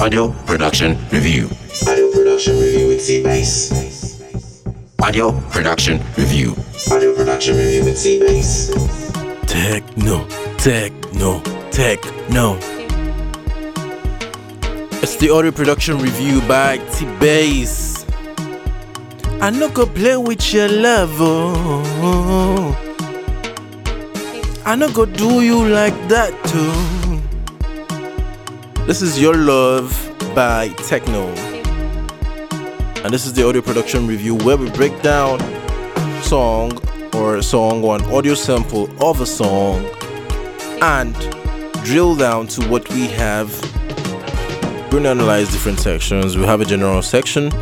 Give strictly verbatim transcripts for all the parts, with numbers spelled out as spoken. Audio production review. Audio production review with T-Base. Audio production review. Audio production review with T-Base. Tekno, Tekno, Tekno. It's the audio production review by T-Base. I no go play with your love, oh. I no go do you like that, too. This is Yur Luv by Tekno, and this is the audio production review where we break down song or song or an audio sample of a song and drill down to what we have. We're going to analyze different sections. We have a general section,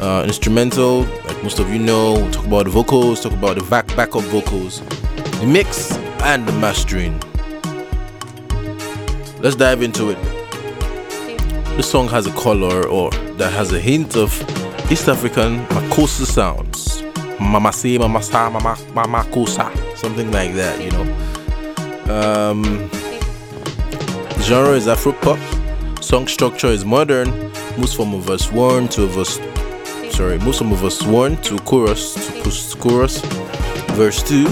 uh, instrumental, like most of you know. We'll talk about the vocals, talk about the back backup vocals, the mix, and the mastering. Let's dive into it. This song has a color or that has a hint of East African makosa sounds. Mamase, mamasa, makosa, something like that, you know. Um, the genre is Afro pop. Song structure is modern, moves from a verse one to a verse sorry, moves from a verse one to chorus to post chorus, verse two,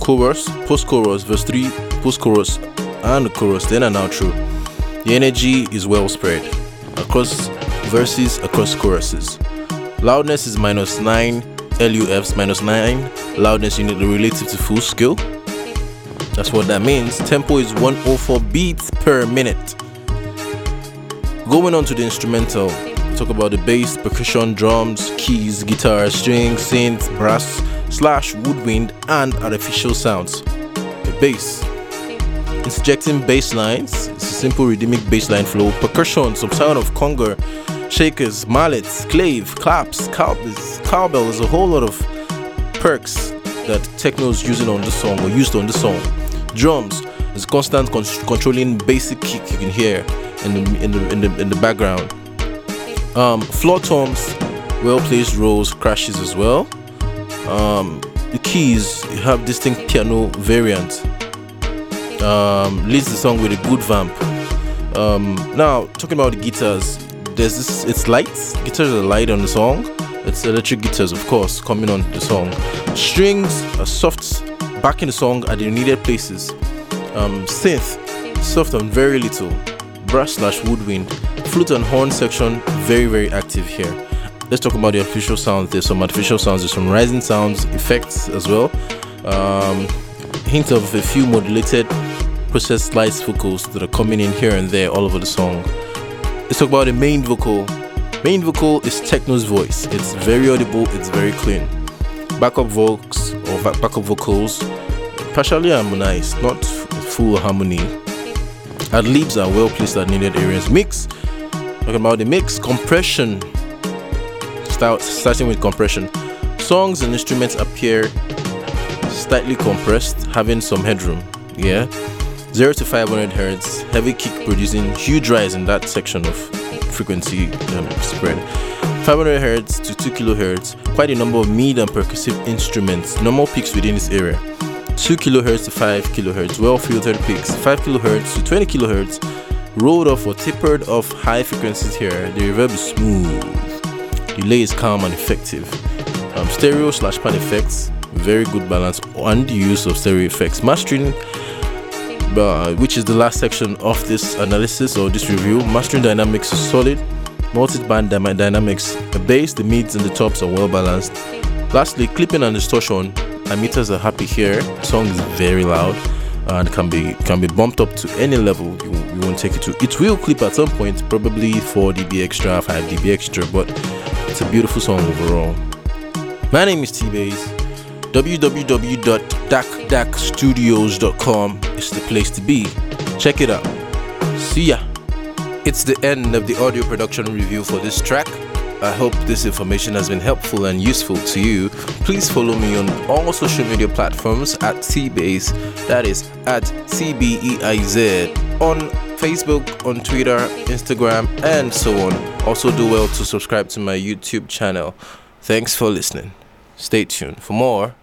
chorus, post chorus, verse three, post chorus, and chorus, then an outro. The energy is well spread across verses, across choruses. Loudness is minus nine, L U Fs minus nine. Loudness unit relative to full scale. That's what that means. Tempo is one hundred four beats per minute. Going on to the instrumental, we talk about the bass, percussion, drums, keys, guitar, strings, synth, brass, slash, woodwind, and artificial sounds. The bass, interjecting bass lines, it's a simple rhythmic bassline flow, percussion, some sound of conger, shakers, mallets, clave, claps, cowbells, cowbells, a whole lot of perks that Tekno's using on the song or used on the song. Drums, there's constant con- controlling basic kick you can hear in the in the in the in the background. Um, floor toms, well placed rolls, crashes as well. Um, the keys have distinct piano variants. Um, leads the song with a good vamp. Um, now talking about the guitars, there's this. It's light. Guitars are light on the song. It's electric guitars, of course, coming on the song. Strings are soft, backing the song at the needed places. Um, synth, soft and very little. Brass slash woodwind, flute and horn section, very very active here. Let's talk about the artificial sounds. There's some artificial sounds, there's some rising sounds, effects as well. Um, hint of a few modulated processed light vocals that are coming in here and there all over the song. Let's talk about the main vocal. Main vocal is Tekno's voice. It's very audible, it's very clean. Backup vocals or back- backup vocals, partially harmonized, not full harmony. Ad-libs are well placed at needed areas. Mix, talking about the mix, compression, Start, starting with compression. Songs and instruments appear slightly compressed, having some headroom, yeah. zero to five hundred hertz, heavy kick producing huge rise in that section of frequency um, spread. five hundred hertz to two kilohertz, quite a number of mid and percussive instruments, normal peaks within this area. two kilohertz to five kilohertz, well filtered peaks, five kilohertz to twenty kilohertz, rolled off or tapered off high frequencies here. The reverb is smooth, delay is calm and effective. Um, stereo slash pan effects, very good balance and the use of stereo effects. Mastering, uh, which is the last section of this analysis or this review, mastering dynamics is solid, multi-band dy- dynamics, the bass, the mids and the tops are well balanced. Lastly, clipping and distortion. Meters are happy here. The song is very loud and can be can be bumped up to any level you, you won't take it to. It will clip at some point, probably four decibels extra, five decibels extra, but it's a beautiful song overall. My name is T-Base. w w w dot dak dak studios dot com is the place to be. Check it out. See ya. It's the end of the audio production review for this track. I hope this information has been helpful and useful to you. Please follow me on all social media platforms at T-Base, that is at T B E I Z, on Facebook, on Twitter, Instagram, and so on. Also do well to subscribe to my YouTube channel. Thanks for listening. Stay tuned for more.